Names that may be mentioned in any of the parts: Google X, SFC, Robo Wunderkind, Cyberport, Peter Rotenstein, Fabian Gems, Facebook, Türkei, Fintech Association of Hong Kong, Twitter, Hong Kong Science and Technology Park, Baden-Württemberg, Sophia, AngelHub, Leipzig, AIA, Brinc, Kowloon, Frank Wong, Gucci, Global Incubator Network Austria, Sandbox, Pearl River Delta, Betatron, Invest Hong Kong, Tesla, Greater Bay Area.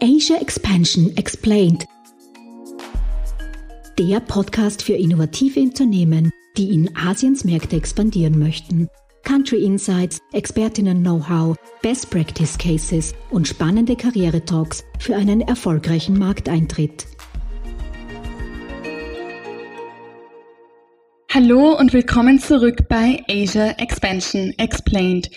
Asia Expansion Explained. Der Podcast für innovative Unternehmen, die in Asiens Märkte expandieren möchten. Country Insights, Expertinnen-Know-how, Best Practice Cases und spannende Karriere-Talks für einen erfolgreichen Markteintritt. Hallo und willkommen zurück bei Asia Expansion Explained.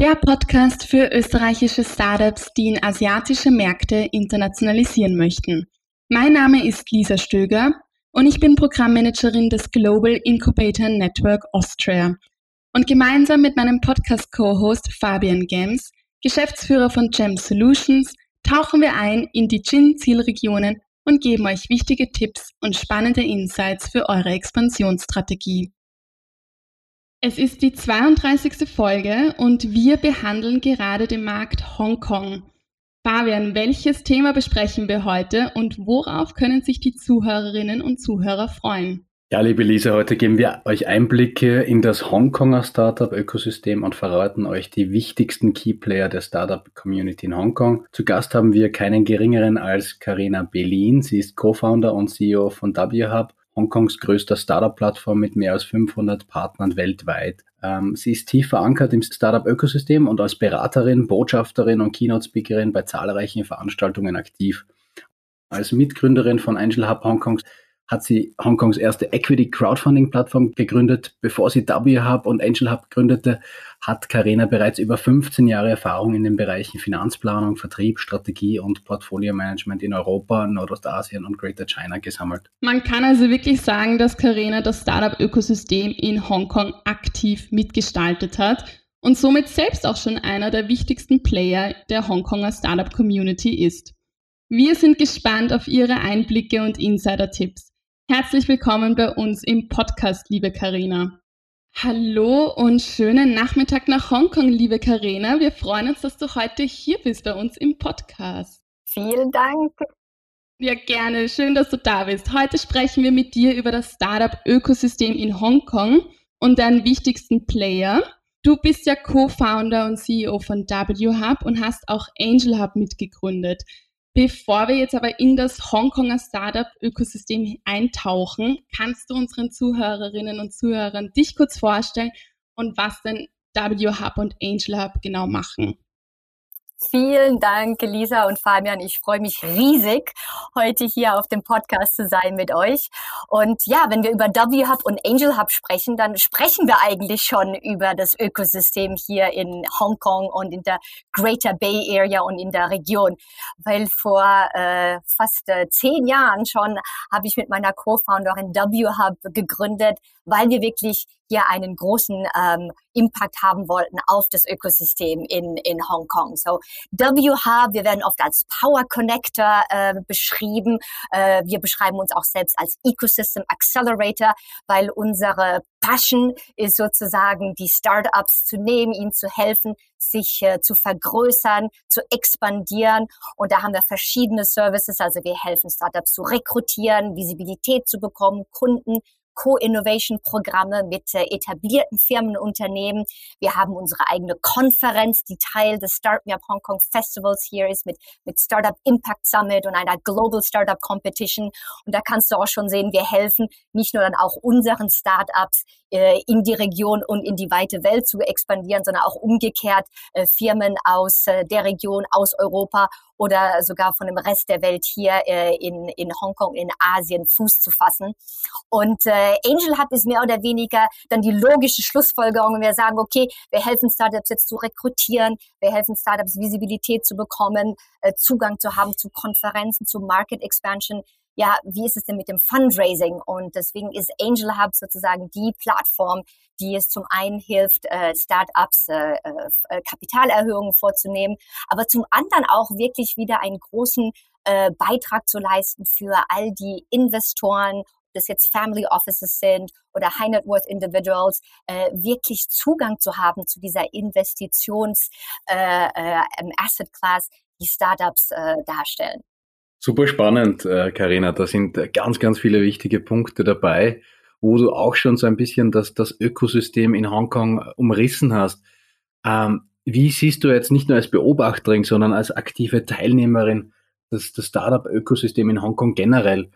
Der Podcast für österreichische Startups, die in asiatische Märkte internationalisieren möchten. Mein Name ist Lisa Stöger und ich bin Programmmanagerin des Global Incubator Network Austria. Und gemeinsam mit meinem Podcast-Co-Host Fabian Gems, Geschäftsführer von Gem Solutions, tauchen wir ein in die Chin-Zielregionen und geben euch wichtige Tipps und spannende Insights für eure Expansionsstrategie. Es ist die 32. Folge und wir behandeln gerade den Markt Hongkong. Fabian, welches Thema besprechen wir heute und worauf können sich die Zuhörerinnen und Zuhörer freuen? Ja, liebe Lisa, heute geben wir euch Einblicke in das Hongkonger Startup-Ökosystem und verraten euch die wichtigsten Keyplayer der Startup-Community in Hongkong. Zu Gast haben wir keinen geringeren als Carina Bellin. Sie ist Co-Founder und CEO von WHub, Hongkongs größter Startup-Plattform mit mehr als 500 Partnern weltweit. Sie ist tief verankert im Startup-Ökosystem und als Beraterin, Botschafterin und Keynote-Speakerin bei zahlreichen Veranstaltungen aktiv. Als Mitgründerin von AngelHub Hongkongs hat sie Hongkongs erste Equity-Crowdfunding-Plattform gegründet. Bevor sie WHub und AngelHub gründete, hat Carina bereits über 15 Jahre Erfahrung in den Bereichen Finanzplanung, Vertrieb, Strategie und Portfolio-Management in Europa, Nordostasien und Greater China gesammelt. Man kann also wirklich sagen, dass Carina das Startup-Ökosystem in Hongkong aktiv mitgestaltet hat und somit selbst auch schon einer der wichtigsten Player der Hongkonger Startup-Community ist. Wir sind gespannt auf ihre Einblicke und Insider-Tipps. Herzlich willkommen bei uns im Podcast, liebe Carina. Hallo und schönen Nachmittag nach Hongkong, liebe Carina. Wir freuen uns, dass du heute hier bist bei uns im Podcast. Vielen Dank. Ja, gerne. Schön, dass du da bist. Heute sprechen wir mit dir über das Startup-Ökosystem in Hongkong und deinen wichtigsten Player. Du bist ja Co-Founder und CEO von WHub und hast auch AngelHub mitgegründet. Bevor wir jetzt aber in das Hongkonger Startup-Ökosystem eintauchen, kannst du unseren Zuhörerinnen und Zuhörern dich kurz vorstellen und was denn WHub und AngelHub genau machen? Vielen Dank, Lisa und Fabian. Ich freue mich riesig, heute hier auf dem Podcast zu sein mit euch. Und ja, wenn wir über WHub und AngelHub sprechen, dann sprechen wir eigentlich schon über das Ökosystem hier in Hongkong und in der Greater Bay Area und in der Region. Weil vor fast 10 Jahren schon habe ich mit meiner Co-Founderin WHub gegründet, weil wir wirklich hier einen großen Impact haben wollten auf das Ökosystem in Hongkong. So WHub, wir werden oft als Power Connector beschrieben. Wir beschreiben uns auch selbst als Ecosystem Accelerator, weil unsere Passion ist sozusagen, die Startups zu nehmen, ihnen zu helfen, sich zu vergrößern, zu expandieren. Und da haben wir verschiedene Services. Also wir helfen Startups zu rekrutieren, Visibilität zu bekommen, Kunden, Co-Innovation-Programme mit etablierten Firmen und Unternehmen. Wir haben unsere eigene Konferenz, die Teil des Start Me Up Hong Kong Festivals hier ist, mit Startup Impact Summit und einer Global Startup Competition. Und da kannst du auch schon sehen, wir helfen nicht nur dann auch unseren Startups in die Region und in die weite Welt zu expandieren, sondern auch umgekehrt Firmen aus der Region, aus Europa oder sogar von dem Rest der Welt hier in Hongkong, in Asien Fuß zu fassen. Und AngelHub ist mehr oder weniger dann die logische Schlussfolgerung, wenn wir sagen, okay, wir helfen Startups jetzt zu rekrutieren, wir helfen Startups Visibilität zu bekommen, Zugang zu haben zu Konferenzen, zu Market Expansion. Ja, wie ist es denn mit dem Fundraising? Und deswegen ist AngelHub sozusagen die Plattform, die es zum einen hilft, Startups Kapitalerhöhungen vorzunehmen, aber zum anderen auch wirklich wieder einen großen Beitrag zu leisten für all die Investoren, ob das jetzt Family Offices sind oder High Net Worth Individuals, wirklich Zugang zu haben zu dieser Investitions Asset Class, die Startups darstellen. Super spannend, Carina. Da sind ganz, ganz viele wichtige Punkte dabei, wo du auch schon so ein bisschen das Ökosystem in Hongkong umrissen hast. Wie siehst du jetzt nicht nur als Beobachterin, sondern als aktive Teilnehmerin das Startup-Ökosystem in Hongkong generell?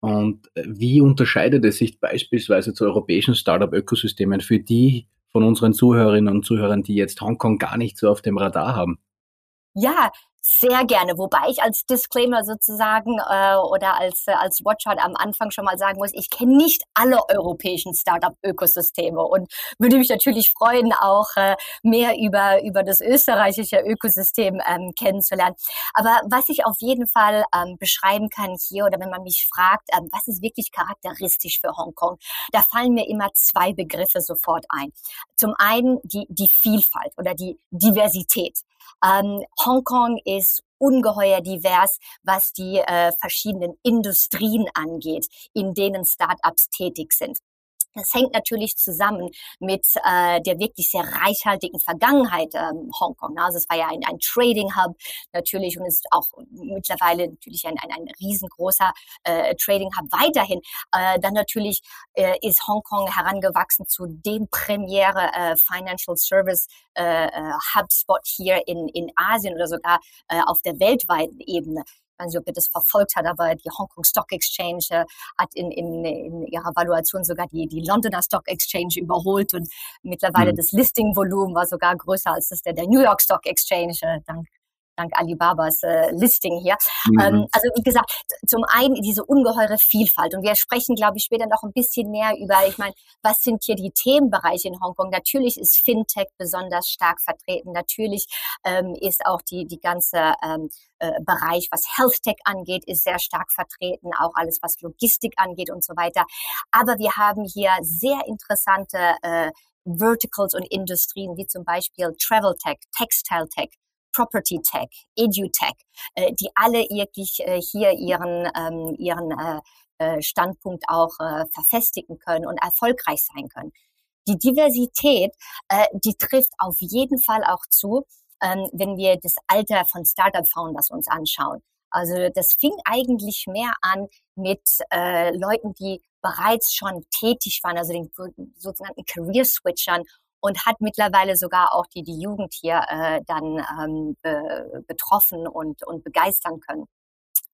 Und wie unterscheidet es sich beispielsweise zu europäischen Startup-Ökosystemen für die von unseren Zuhörerinnen und Zuhörern, die jetzt Hongkong gar nicht so auf dem Radar haben? Ja, sehr gerne. Wobei ich als Disclaimer sozusagen oder als Watchout am Anfang schon mal sagen muss, ich kenne nicht alle europäischen Startup-Ökosysteme und würde mich natürlich freuen, auch mehr über das österreichische Ökosystem kennenzulernen. Aber was ich auf jeden Fall beschreiben kann hier, oder wenn man mich fragt, was ist wirklich charakteristisch für Hongkong, da fallen mir immer zwei Begriffe sofort ein. Zum einen die Vielfalt oder die Diversität. Hongkong ist ungeheuer divers, was die verschiedenen Industrien angeht, in denen Startups tätig sind. Das hängt natürlich zusammen mit der wirklich sehr reichhaltigen Vergangenheit Hongkong. Ne? Also es war ja ein Trading-Hub natürlich und ist auch mittlerweile natürlich ein riesengroßer Trading-Hub weiterhin. Dann natürlich ist Hongkong herangewachsen zu dem Premiere Financial Service Hubspot hier in Asien oder sogar auf der weltweiten Ebene. Ich weiß nicht, ob ihr das verfolgt habt, aber die Hong Kong Stock Exchange hat in ihrer Valuation sogar die Londoner Stock Exchange überholt und mittlerweile das Listing-Volumen war sogar größer als das der New York Stock Exchange, dank Alibabas Listing hier. Also wie gesagt, zum einen diese ungeheure Vielfalt und wir sprechen, glaube ich, später noch ein bisschen mehr über, ich meine, was sind hier die Themenbereiche in Hongkong? Natürlich ist Fintech besonders stark vertreten, natürlich ist auch die ganze Bereich, was Health-Tech angeht, ist sehr stark vertreten, auch alles, was Logistik angeht und so weiter. Aber wir haben hier sehr interessante Verticals und Industrien, wie zum Beispiel Travel-Tech, Textile-Tech, Property-Tech, Edu-Tech, die alle wirklich hier ihren Standpunkt auch verfestigen können und erfolgreich sein können. Die Diversität, die trifft auf jeden Fall auch zu, wenn wir das Alter von Startup-Founders uns anschauen. Also das fing eigentlich mehr an mit Leuten, die bereits schon tätig waren, also den sogenannten Career-Switchern, und hat mittlerweile sogar auch die Jugend hier betroffen und begeistern können.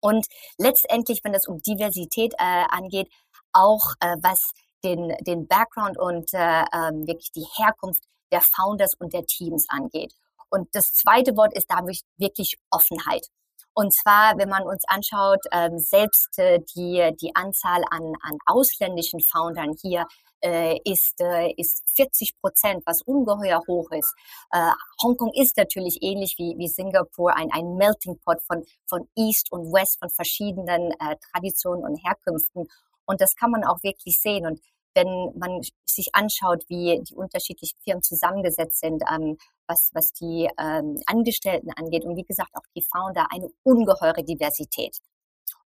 Und letztendlich, wenn es um Diversität angeht, auch was den Background und wirklich die Herkunft der Founders und der Teams angeht. Und das zweite Wort ist da wirklich Offenheit. Und zwar, wenn man uns anschaut, selbst die Anzahl an ausländischen Foundern hier ist 40%, was ungeheuer hoch ist. Hongkong ist natürlich ähnlich wie Singapur ein Melting Pot von East und West, von verschiedenen Traditionen und Herkünften. Und das kann man auch wirklich sehen. Und wenn man sich anschaut, wie die unterschiedlichen Firmen zusammengesetzt sind, was die Angestellten angeht und wie gesagt auch die Founder, eine ungeheure Diversität.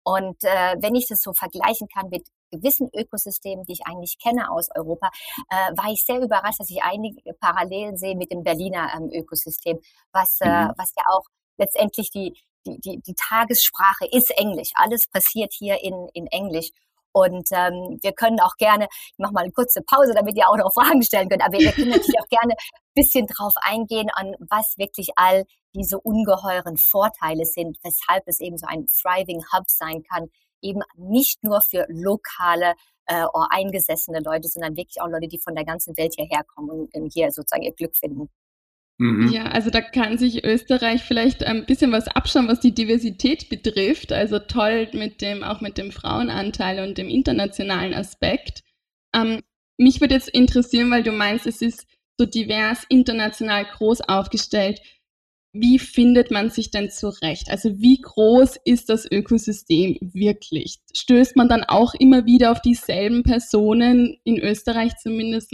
Und wenn ich das so vergleichen kann mit gewissen Ökosystemen, die ich eigentlich kenne aus Europa, war ich sehr überrascht, dass ich einige Parallelen sehe mit dem Berliner Ökosystem, was ja auch letztendlich die Tagessprache ist Englisch. Alles passiert hier in Englisch. Und wir können auch gerne, ich mache mal eine kurze Pause, damit ihr auch noch Fragen stellen könnt, aber wir können natürlich auch gerne ein bisschen drauf eingehen, an was wirklich all diese ungeheuren Vorteile sind, weshalb es eben so ein Thriving Hub sein kann, eben nicht nur für lokale oder eingesessene Leute, sondern wirklich auch Leute, die von der ganzen Welt hierher kommen und hier sozusagen ihr Glück finden. Ja, also da kann sich Österreich vielleicht ein bisschen was abschauen, was die Diversität betrifft. Also toll auch mit dem Frauenanteil und dem internationalen Aspekt. Mich würde jetzt interessieren, weil du meinst, es ist so divers, international groß aufgestellt. Wie findet man sich denn zurecht? Also wie groß ist das Ökosystem wirklich? Stößt man dann auch immer wieder auf dieselben Personen? In Österreich zumindest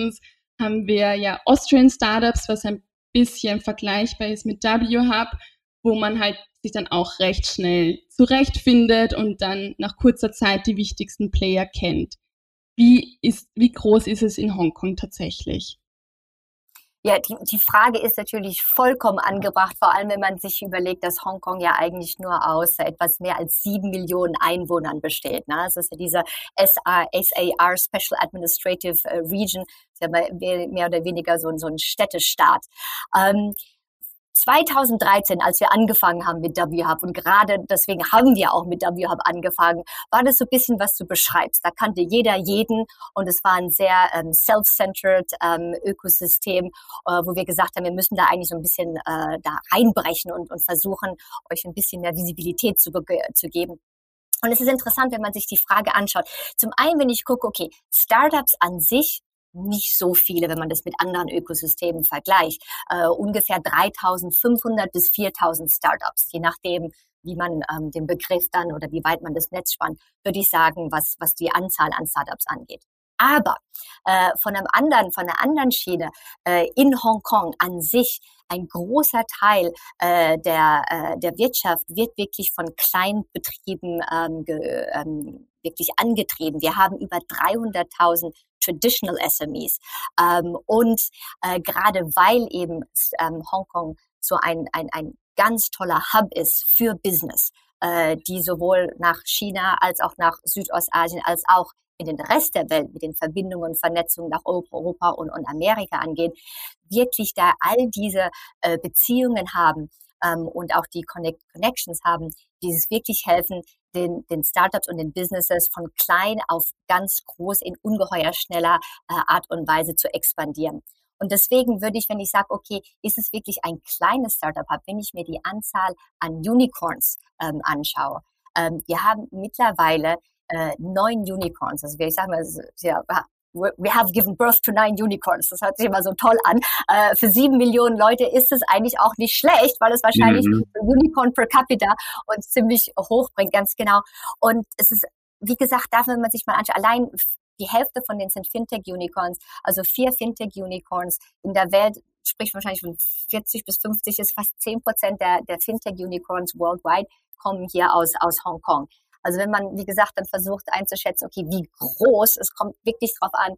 haben wir ja Austrian Startups, was ein bisschen vergleichbar ist mit WHub, wo man halt sich dann auch recht schnell zurechtfindet und dann nach kurzer Zeit die wichtigsten Player kennt. Wie groß ist es in Hongkong tatsächlich? Ja, die Frage ist natürlich vollkommen angebracht, vor allem wenn man sich überlegt, dass Hongkong ja eigentlich nur aus etwas mehr als 7 Millionen Einwohnern besteht. Ne? Das ist ja diese SAR, Special Administrative Region, das ist ja mehr oder weniger so ein Städtestaat. 2013, als wir angefangen haben mit WHub, und gerade deswegen haben wir auch mit WHub angefangen, war das so ein bisschen, was du beschreibst. Da kannte jeder jeden und es war ein sehr self-centered Ökosystem, wo wir gesagt haben, wir müssen da eigentlich so ein bisschen da reinbrechen und versuchen, euch ein bisschen mehr Visibilität zu geben. Und es ist interessant, wenn man sich die Frage anschaut. Zum einen, wenn ich gucke, okay, Startups an sich, nicht so viele, wenn man das mit anderen Ökosystemen vergleicht. Ungefähr 3.500 bis 4.000 Startups, je nachdem, wie man den Begriff dann oder wie weit man das Netz spannt, würde ich sagen, was die Anzahl an Startups angeht. Aber von einer anderen Schiene, in Hongkong an sich, ein großer Teil der Wirtschaft wird wirklich von Kleinbetrieben wirklich angetrieben. Wir haben über 300.000 Traditional SMEs. Gerade weil eben Hongkong so ein ganz toller Hub ist für Business, die sowohl nach China als auch nach Südostasien als auch in den Rest der Welt mit den Verbindungen und Vernetzungen nach Europa und Amerika angehen, wirklich da all diese Beziehungen haben und auch die Connections haben, die es wirklich helfen, den Startups und den Businesses von klein auf ganz groß in ungeheuer schneller Art und Weise zu expandieren. Und deswegen würde ich, wenn ich sage, okay, ist es wirklich ein kleines Startup-Hub, wenn ich mir die Anzahl an Unicorns anschaue. Wir haben mittlerweile 9 Unicorns. Also ich sage mal, ja, we have given birth to 9 Unicorns. Das hört sich immer so toll an. Für 7 Millionen Leute ist es eigentlich auch nicht schlecht, weil es wahrscheinlich Unicorn per capita uns ziemlich hoch bringt, ganz genau. Und es ist, wie gesagt, dafür, wenn man sich mal anschaut, allein die Hälfte von denen sind Fintech-Unicorns, also 4 Fintech-Unicorns in der Welt, sprich wahrscheinlich von 40 bis 50, ist fast 10% der Fintech-Unicorns worldwide kommen hier aus Hongkong. Also wenn man, wie gesagt, dann versucht einzuschätzen, okay, wie groß, es kommt wirklich drauf an,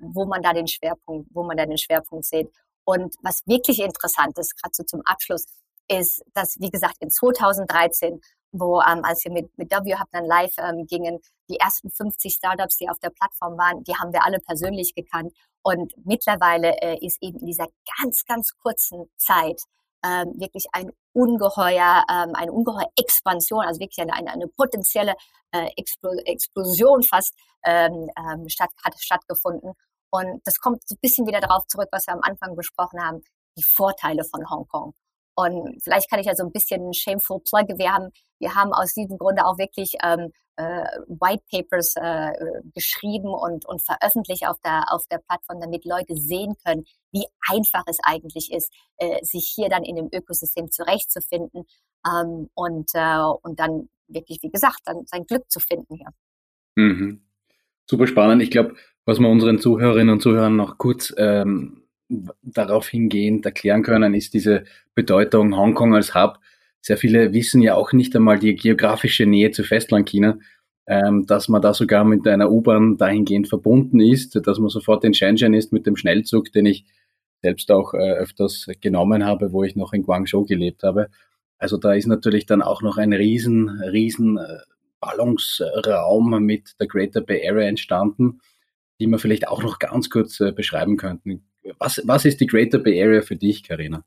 wo man da den Schwerpunkt sieht. Und was wirklich interessant ist, gerade so zum Abschluss, ist, dass, wie gesagt, in 2013, wo, als wir mit WHub dann live gingen, die ersten 50 Startups, die auf der Plattform waren, die haben wir alle persönlich gekannt. Und mittlerweile ist eben in dieser ganz, ganz kurzen Zeit wirklich eine ungeheure Expansion, also wirklich eine potenzielle Explosion fast hat stattgefunden. Und das kommt ein bisschen wieder darauf zurück, was wir am Anfang besprochen haben, die Vorteile von Hongkong. Und vielleicht kann ich ja so ein bisschen shameful plug. Wir haben aus diesem Grunde auch wirklich White Papers geschrieben und veröffentlicht auf der Plattform, damit Leute sehen können, wie einfach es eigentlich ist, sich hier dann in dem Ökosystem zurechtzufinden und dann wirklich, wie gesagt, dann sein Glück zu finden hier. Mhm. Super spannend. Ich glaube, was wir unseren Zuhörerinnen und Zuhörern noch kurz darauf hingehend erklären können, ist diese Bedeutung Hongkong als Hub. Sehr viele wissen ja auch nicht einmal die geografische Nähe zu Festlandchina, dass man da sogar mit einer U-Bahn dahingehend verbunden ist, dass man sofort in Shenzhen ist mit dem Schnellzug, den ich selbst auch öfters genommen habe, wo ich noch in Guangzhou gelebt habe. Also da ist natürlich dann auch noch ein riesen Ballungsraum mit der Greater Bay Area entstanden, die wir vielleicht auch noch ganz kurz beschreiben könnten. Was ist die Greater Bay Area für dich, Carina?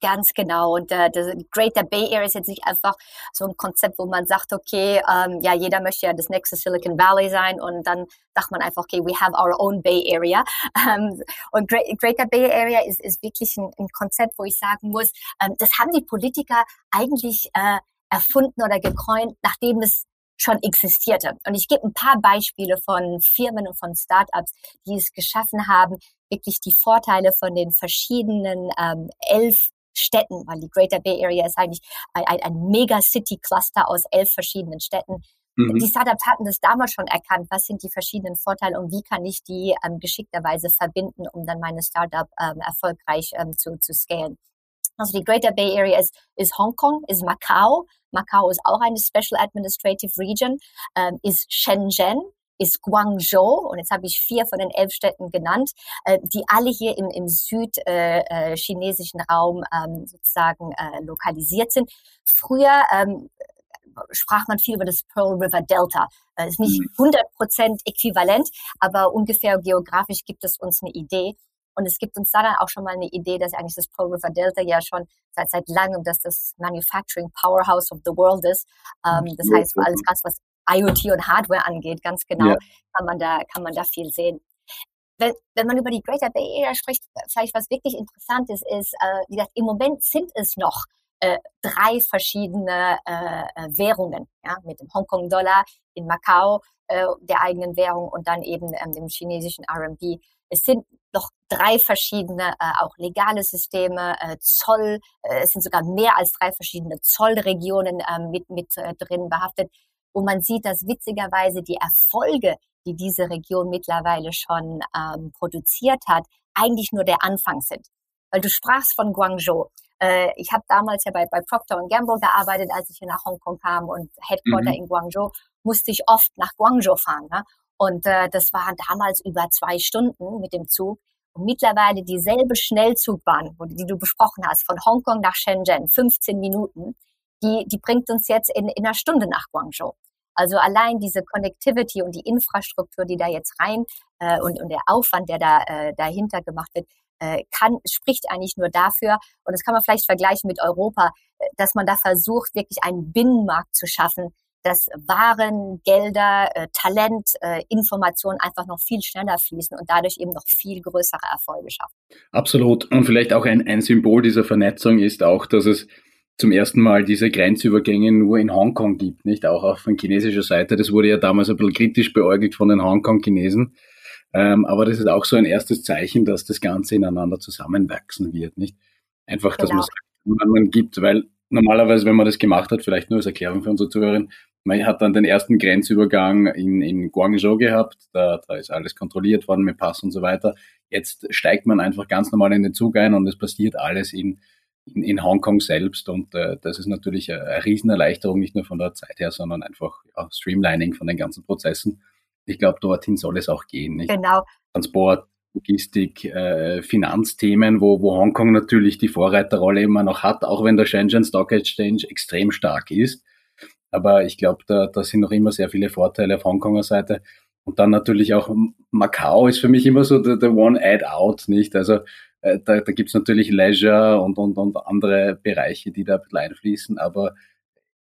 Ganz genau. Und der Greater Bay Area ist jetzt nicht einfach so ein Konzept, wo man sagt, okay, ja, jeder möchte ja das nächste Silicon Valley sein und dann sagt man einfach, okay, we have our own Bay Area. Und Greater Bay Area ist wirklich ein Konzept, wo ich sagen muss, das haben die Politiker eigentlich erfunden oder gecoint, nachdem es schon existierte. Und ich gebe ein paar Beispiele von Firmen und von Startups, die es geschaffen haben, wirklich die Vorteile von den verschiedenen 11 Städten, weil die Greater Bay Area ist eigentlich ein Mega-City-Cluster aus 11 verschiedenen Städten. Mhm. Die Startups hatten das damals schon erkannt, was sind die verschiedenen Vorteile und wie kann ich die geschickterweise verbinden, um dann meine Startup erfolgreich zu scalen. Also die Greater Bay Area ist Hongkong, ist Macau. Macau ist auch eine Special Administrative Region, ist Shenzhen, ist Guangzhou, und jetzt habe ich 4 von den 11 Städten genannt, die alle hier im südchinesischen Raum sozusagen lokalisiert sind. Früher sprach man viel über das Pearl River Delta. Ist nicht 100% äquivalent, aber ungefähr geografisch gibt es uns eine Idee. Und es gibt uns da dann auch schon mal eine Idee, dass eigentlich das Pearl River Delta ja schon seit langem, dass das Manufacturing Powerhouse of the World ist. Das heißt, für alles ganz, was IoT und Hardware angeht, ganz genau, kann man da viel sehen. Wenn man über die Greater Bay Area spricht, vielleicht was wirklich Interessantes ist, wie gesagt, im Moment sind es noch 3 verschiedene Währungen, ja, mit dem Hongkong-Dollar in Macau, der eigenen Währung, und dann eben dem chinesischen RMB. Es sind noch 3 verschiedene, auch legale Systeme, Zoll, es sind sogar mehr als 3 verschiedene Zollregionen mit drin behaftet. Und man sieht, dass witzigerweise die Erfolge, die diese Region mittlerweile schon produziert hat, eigentlich nur der Anfang sind. Weil du sprachst von Guangzhou. Ich habe damals ja bei Procter & Gamble gearbeitet, als ich hier nach Hongkong kam, und Headquarter in Guangzhou, musste ich oft nach Guangzhou fahren. Ne? Und das waren damals über 2 Stunden mit dem Zug. Und mittlerweile dieselbe Schnellzugbahn, die du besprochen hast, von Hongkong nach Shenzhen, 15 Minuten, die bringt uns jetzt in einer Stunde nach Guangzhou. Also allein diese Connectivity und die Infrastruktur, die da jetzt rein und der Aufwand, der da dahinter gemacht wird, spricht eigentlich nur dafür, und das kann man vielleicht vergleichen mit Europa, dass man da versucht, wirklich einen Binnenmarkt zu schaffen, dass Waren, Gelder, Talent, Informationen einfach noch viel schneller fließen und dadurch eben noch viel größere Erfolge schaffen. Absolut. Und vielleicht auch ein Symbol dieser Vernetzung ist auch, dass es zum ersten Mal diese Grenzübergänge nur in Hongkong gibt, nicht? Auch von chinesischer Seite. Das wurde ja damals ein bisschen kritisch beäugelt von den Hongkong-Chinesen. Aber das ist auch so ein erstes Zeichen, dass das Ganze ineinander zusammenwachsen wird, nicht? Einfach, dass man gibt, weil normalerweise, wenn man das gemacht hat, vielleicht nur als Erklärung für unsere Zuhörerin, man hat dann den ersten Grenzübergang in Guangzhou gehabt, da ist alles kontrolliert worden mit Pass und so weiter. Jetzt steigt man einfach ganz normal in den Zug ein und es passiert alles in Hongkong selbst, und das ist natürlich eine Riesenerleichterung, nicht nur von der Zeit her, sondern einfach Streamlining von den ganzen Prozessen. Ich glaube, dorthin soll es auch gehen, nicht? Genau. Transport, Logistik, Finanzthemen, wo Hongkong natürlich die Vorreiterrolle immer noch hat, auch wenn der Shenzhen Stock Exchange extrem stark ist. Aber ich glaube, da sind noch immer sehr viele Vorteile auf Hongkonger Seite. Und dann natürlich auch Macau ist für mich immer so der One-Add-Out, nicht? Also da gibt's natürlich Leisure und andere Bereiche, die da einfließen, aber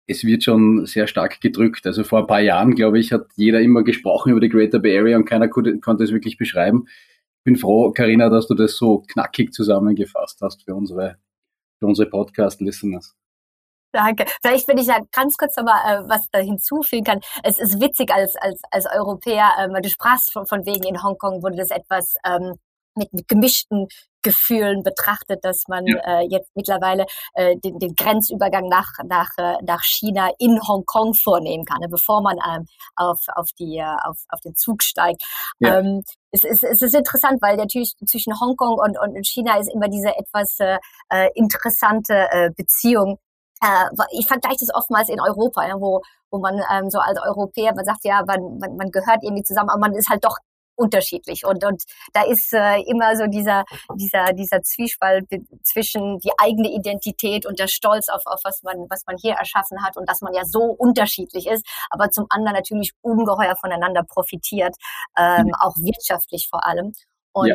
es wird schon sehr stark gedrückt. Also vor ein paar Jahren, glaube ich, hat jeder immer gesprochen über die Greater Bay Area und keiner konnte es wirklich beschreiben. Ich bin froh, Carina, dass du das so knackig zusammengefasst hast für unsere Podcast-Listeners. Danke. Vielleicht, wenn ich da ganz kurz nochmal was da hinzufügen kann. Es ist witzig als Europäer, du sprachst von wegen, in Hongkong wurde das etwas mit gemischten Gefühlen betrachtet, dass man jetzt mittlerweile den Grenzübergang nach China in Hongkong vornehmen kann, ne, bevor man auf den Zug steigt. Ja. Es ist interessant, weil natürlich zwischen Hongkong und China ist immer diese etwas interessante Beziehung. Ich vergleiche das oftmals in Europa, ja, wo man so als Europäer, man sagt ja, man gehört irgendwie zusammen, aber man ist halt doch unterschiedlich, und da ist immer so dieser Zwiespalt zwischen die eigene Identität und der Stolz auf was man hier erschaffen hat, und dass man ja so unterschiedlich ist, aber zum anderen natürlich ungeheuer voneinander profitiert, auch wirtschaftlich vor allem. Und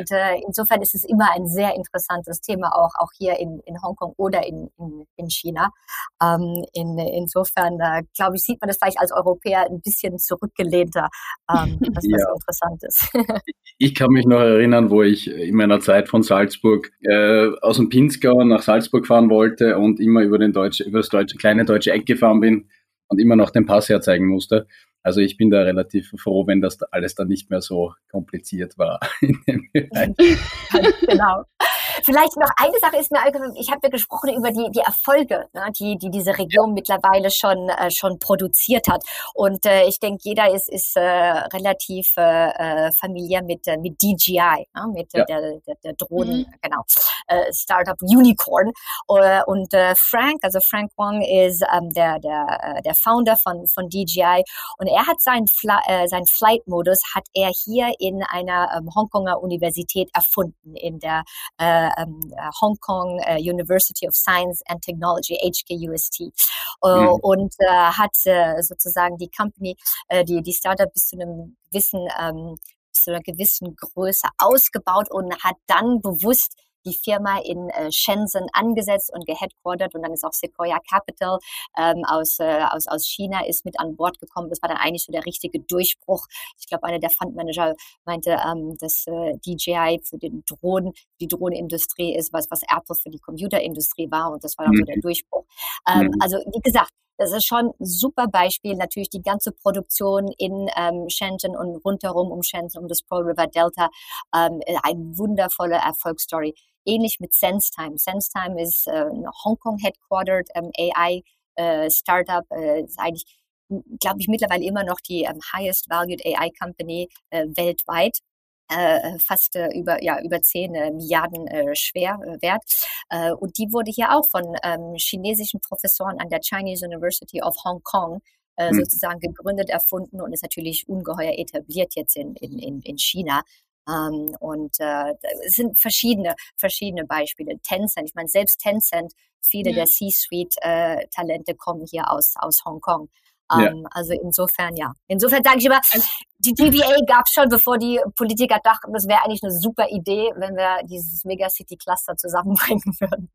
insofern ist es immer ein sehr interessantes Thema, auch hier in Hongkong oder in China. Insofern, glaube ich, sieht man das vielleicht als Europäer ein bisschen zurückgelehnter, dass das interessant ist. Ich kann mich noch erinnern, wo ich in meiner Zeit von Salzburg aus dem Pinzgau nach Salzburg fahren wollte und immer über das kleine deutsche Eck gefahren bin und immer noch den Pass herzeigen musste. Also ich bin da relativ froh, wenn das alles dann nicht mehr so kompliziert war. Genau. Vielleicht noch eine Sache ist mir eingefallen. Ich habe ja gesprochen über die Erfolge, ne, die diese Region mittlerweile schon produziert hat. Und ich denke, jeder ist relativ familiär mit DJI, ne, mit der Drohnen, genau, Startup Unicorn. Und Frank, also Frank Wong, ist der Founder von DJI. Und er hat seinen Flight-Modus hat er hier in einer Hongkonger Universität erfunden, in der Hong Kong University of Science and Technology, HKUST, und hat sozusagen die Company, die Startup bis zu einem gewissen zu einer gewissen Größe ausgebaut und hat dann bewusst die Firma in Shenzhen angesetzt und geheadquartert, und dann ist auch Sequoia Capital aus China ist mit an Bord gekommen. Das war dann eigentlich so der richtige Durchbruch. Ich glaube, einer der Fundmanager meinte, dass DJI für die Drohnenindustrie ist, was Apple für die Computerindustrie war, und das war dann so der Durchbruch. Also wie gesagt, das ist schon ein super Beispiel. Natürlich die ganze Produktion in Shenzhen und rundherum um Shenzhen, um das Pearl River Delta, eine wundervolle Erfolgsstory. Ähnlich mit SenseTime. SenseTime ist Hongkong-headquartered AI-Startup. Ist eigentlich, glaube ich, mittlerweile immer noch die highest-valued AI-Company weltweit. Fast über 10 Milliarden schwer wert. Und die wurde hier auch von chinesischen Professoren an der Chinese University of Hong Kong sozusagen gegründet, erfunden und ist natürlich ungeheuer etabliert jetzt in China. Es sind verschiedene Beispiele. Tencent, ich meine, selbst Tencent, viele der C-Suite-Talente kommen hier aus Hongkong. Also insofern, ja. Insofern sage ich immer, die DBA gab es schon, bevor die Politiker dachten, das wäre eigentlich eine super Idee, wenn wir dieses Megacity-Cluster zusammenbringen würden.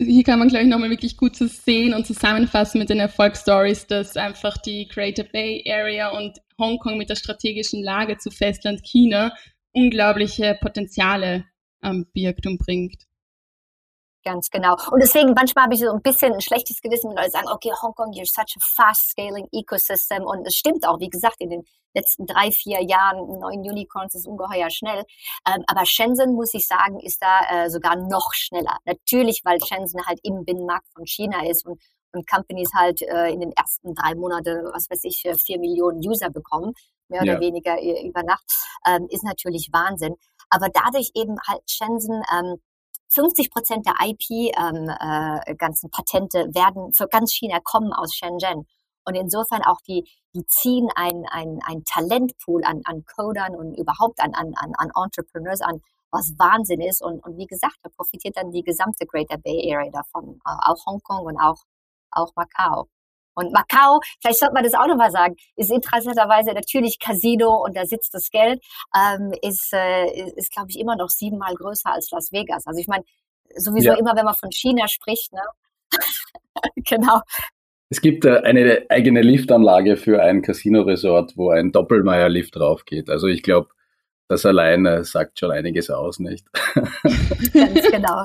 Hier kann man, glaube ich, nochmal wirklich gut zu sehen und zusammenfassen mit den Erfolgsstories, dass einfach die Greater Bay Area und Hongkong mit der strategischen Lage zu Festland China unglaubliche Potenziale birgt und bringt. Ganz genau. Und deswegen, manchmal habe ich so ein bisschen ein schlechtes Gewissen, wenn Leute sagen, okay, Hong Kong, you're such a fast-scaling ecosystem. Und es stimmt auch, wie gesagt, in den letzten 3-4 Jahren 9 Unicorns ist ungeheuer schnell. Aber Shenzhen, muss ich sagen, ist da sogar noch schneller. Natürlich, weil Shenzhen halt im Binnenmarkt von China ist und Companies halt in den ersten 3 Monaten, was weiß ich, 4 Millionen User bekommen, mehr oder weniger über Nacht, ist natürlich Wahnsinn. Aber dadurch eben halt Shenzhen, 50% der IP-ganzen Patente werden für ganz China kommen aus Shenzhen. Und insofern auch die ziehen ein Talentpool an Codern und überhaupt an Entrepreneurs an, was Wahnsinn ist. Und wie gesagt, da profitiert dann die gesamte Greater Bay Area davon, auch Hongkong und auch Macau. Und Macau, vielleicht sollte man das auch nochmal sagen, ist interessanterweise natürlich Casino und da sitzt das Geld, ist glaube ich, immer noch 7-mal größer als Las Vegas. Also ich meine, sowieso immer, wenn man von China spricht, ne? Genau. Es gibt eine eigene Liftanlage für ein Casino-Resort, wo ein Doppelmeier-Lift drauf geht. Also ich glaube, das alleine sagt schon einiges aus, nicht? Ganz genau.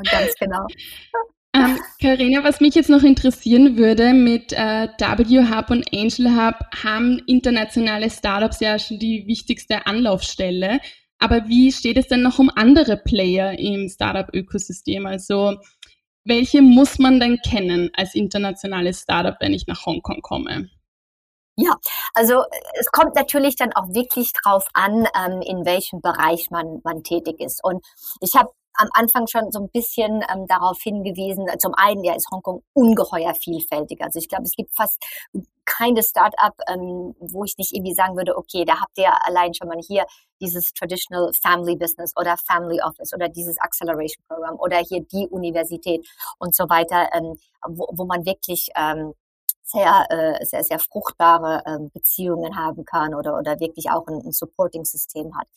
Carina, was mich jetzt noch interessieren würde, mit WHub und AngelHub haben internationale Startups ja schon die wichtigste Anlaufstelle. Aber wie steht es denn noch um andere Player im Startup-Ökosystem? Also welche muss man denn kennen als internationales Startup, wenn ich nach Hongkong komme? Ja, also es kommt natürlich dann auch wirklich drauf an, in welchem Bereich man tätig ist. Und ich habe am Anfang schon so ein bisschen darauf hingewiesen. Zum einen, ja, ist Hongkong ungeheuer vielfältig. Also ich glaube, es gibt fast keine Start-up, wo ich nicht irgendwie sagen würde, okay, da habt ihr allein schon mal hier dieses Traditional Family Business oder Family Office oder dieses Acceleration Program oder hier die Universität und so weiter, wo man wirklich sehr, sehr fruchtbare Beziehungen haben kann oder wirklich auch ein Supporting-System hat.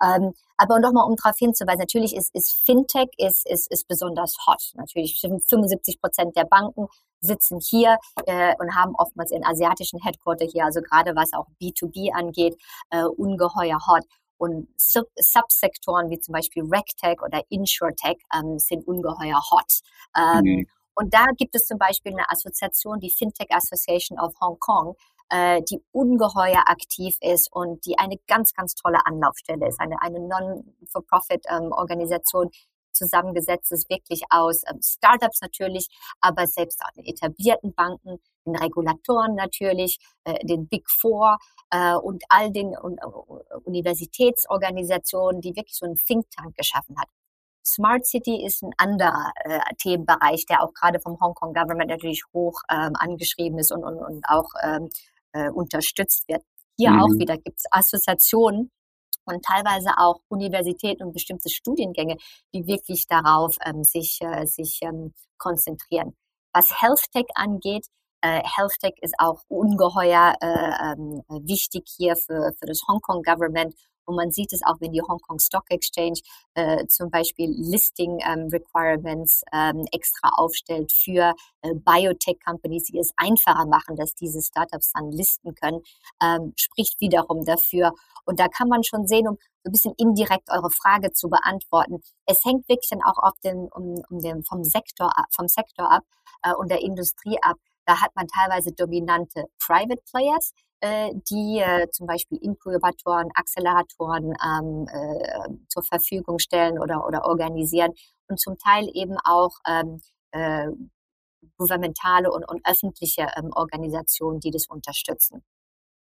Aber nochmal, um darauf hinzuweisen, natürlich ist Fintech ist besonders hot. Natürlich 75% der Banken sitzen hier und haben oftmals ihren asiatischen Headquarter hier, also gerade was auch B2B angeht, ungeheuer hot. Und Subsektoren wie zum Beispiel RegTech oder InsurTech sind ungeheuer hot. Und da gibt es zum Beispiel eine Assoziation, die Fintech Association of Hong Kong, die ungeheuer aktiv ist und die eine ganz, ganz tolle Anlaufstelle ist. Eine Non-for-Profit-Organisation zusammengesetzt ist wirklich aus Startups natürlich, aber selbst auch den etablierten Banken, den Regulatoren natürlich, den Big Four und all den Universitätsorganisationen, die wirklich so einen Think Tank geschaffen hat. Smart City ist ein anderer Themenbereich, der auch gerade vom Hong Kong Government natürlich hoch angeschrieben ist und auch unterstützt wird. Hier auch wieder gibt es Assoziationen und teilweise auch Universitäten und bestimmte Studiengänge, die wirklich darauf sich konzentrieren. Was Health Tech angeht, Health Tech ist auch ungeheuer wichtig hier für das Hong Kong Government. Und man sieht es auch, wenn die Hong Kong Stock Exchange zum Beispiel Listing Requirements extra aufstellt für Biotech-Companies, die es einfacher machen, dass diese Startups dann listen können, spricht wiederum dafür. Und da kann man schon sehen, um so ein bisschen indirekt eure Frage zu beantworten. Es hängt wirklich dann auch auf den, vom Sektor ab und der Industrie ab. Da hat man teilweise dominante Private Players, die zum Beispiel Inkubatoren, Acceleratoren zur Verfügung stellen oder organisieren und zum Teil eben auch gouvernementale und öffentliche Organisationen, die das unterstützen.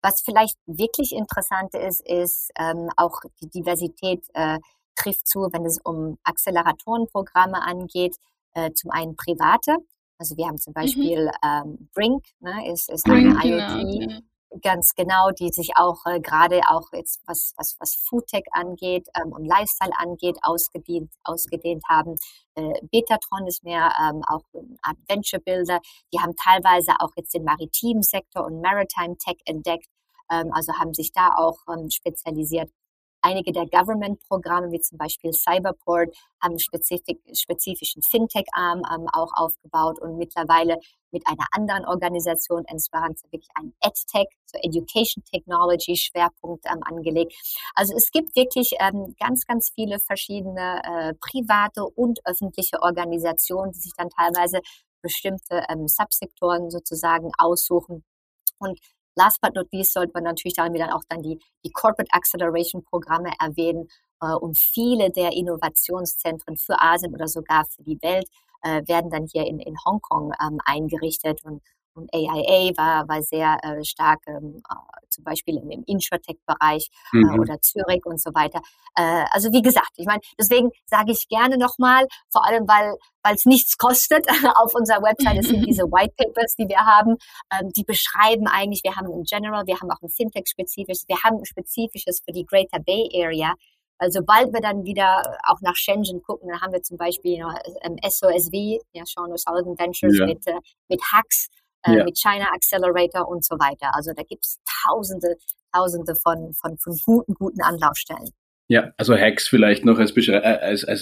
Was vielleicht wirklich interessant ist, ist auch die Diversität trifft zu, wenn es um Acceleratorenprogramme angeht, zum einen private. Also wir haben zum Beispiel Brinc, ne, ist Brinc, eine IoT, genau. Ganz genau, die sich auch gerade auch jetzt was Foodtech angeht und Lifestyle angeht, ausgedehnt haben. Betatron ist mehr auch Art Venture Builder. Die haben teilweise auch jetzt den maritimen Sektor und Maritime Tech entdeckt, also haben sich da auch spezialisiert. Einige der Government-Programme, wie zum Beispiel Cyberport, haben spezifischen Fintech-Arm auch aufgebaut und mittlerweile mit einer anderen Organisation, Esperanza, wirklich einen EdTech, so Education Technology-Schwerpunkt angelegt. Also es gibt wirklich ganz, ganz viele verschiedene private und öffentliche Organisationen, die sich dann teilweise bestimmte Subsektoren sozusagen aussuchen. Und last but not least sollte man natürlich dann auch die Corporate Acceleration Programme erwähnen und viele der Innovationszentren für Asien oder sogar für die Welt werden dann hier in Hongkong eingerichtet und AIA war sehr stark zum Beispiel im Insurtech-Bereich oder Zürich und so weiter. Also wie gesagt, ich meine, deswegen sage ich gerne nochmal, vor allem weil es nichts kostet, auf unserer Website sind diese White Papers, die wir haben, die beschreiben eigentlich, wir haben ein General, wir haben auch ein Fintech-spezifisches, wir haben ein spezifisches für die Greater Bay Area. Also sobald wir dann wieder auch nach Shenzhen gucken, dann haben wir zum Beispiel SOSV, ja, Sean O'Sullivan Ventures mit HAX, mit China Accelerator und so weiter. Also da gibt es tausende von guten Anlaufstellen. Ja, also HAX vielleicht noch als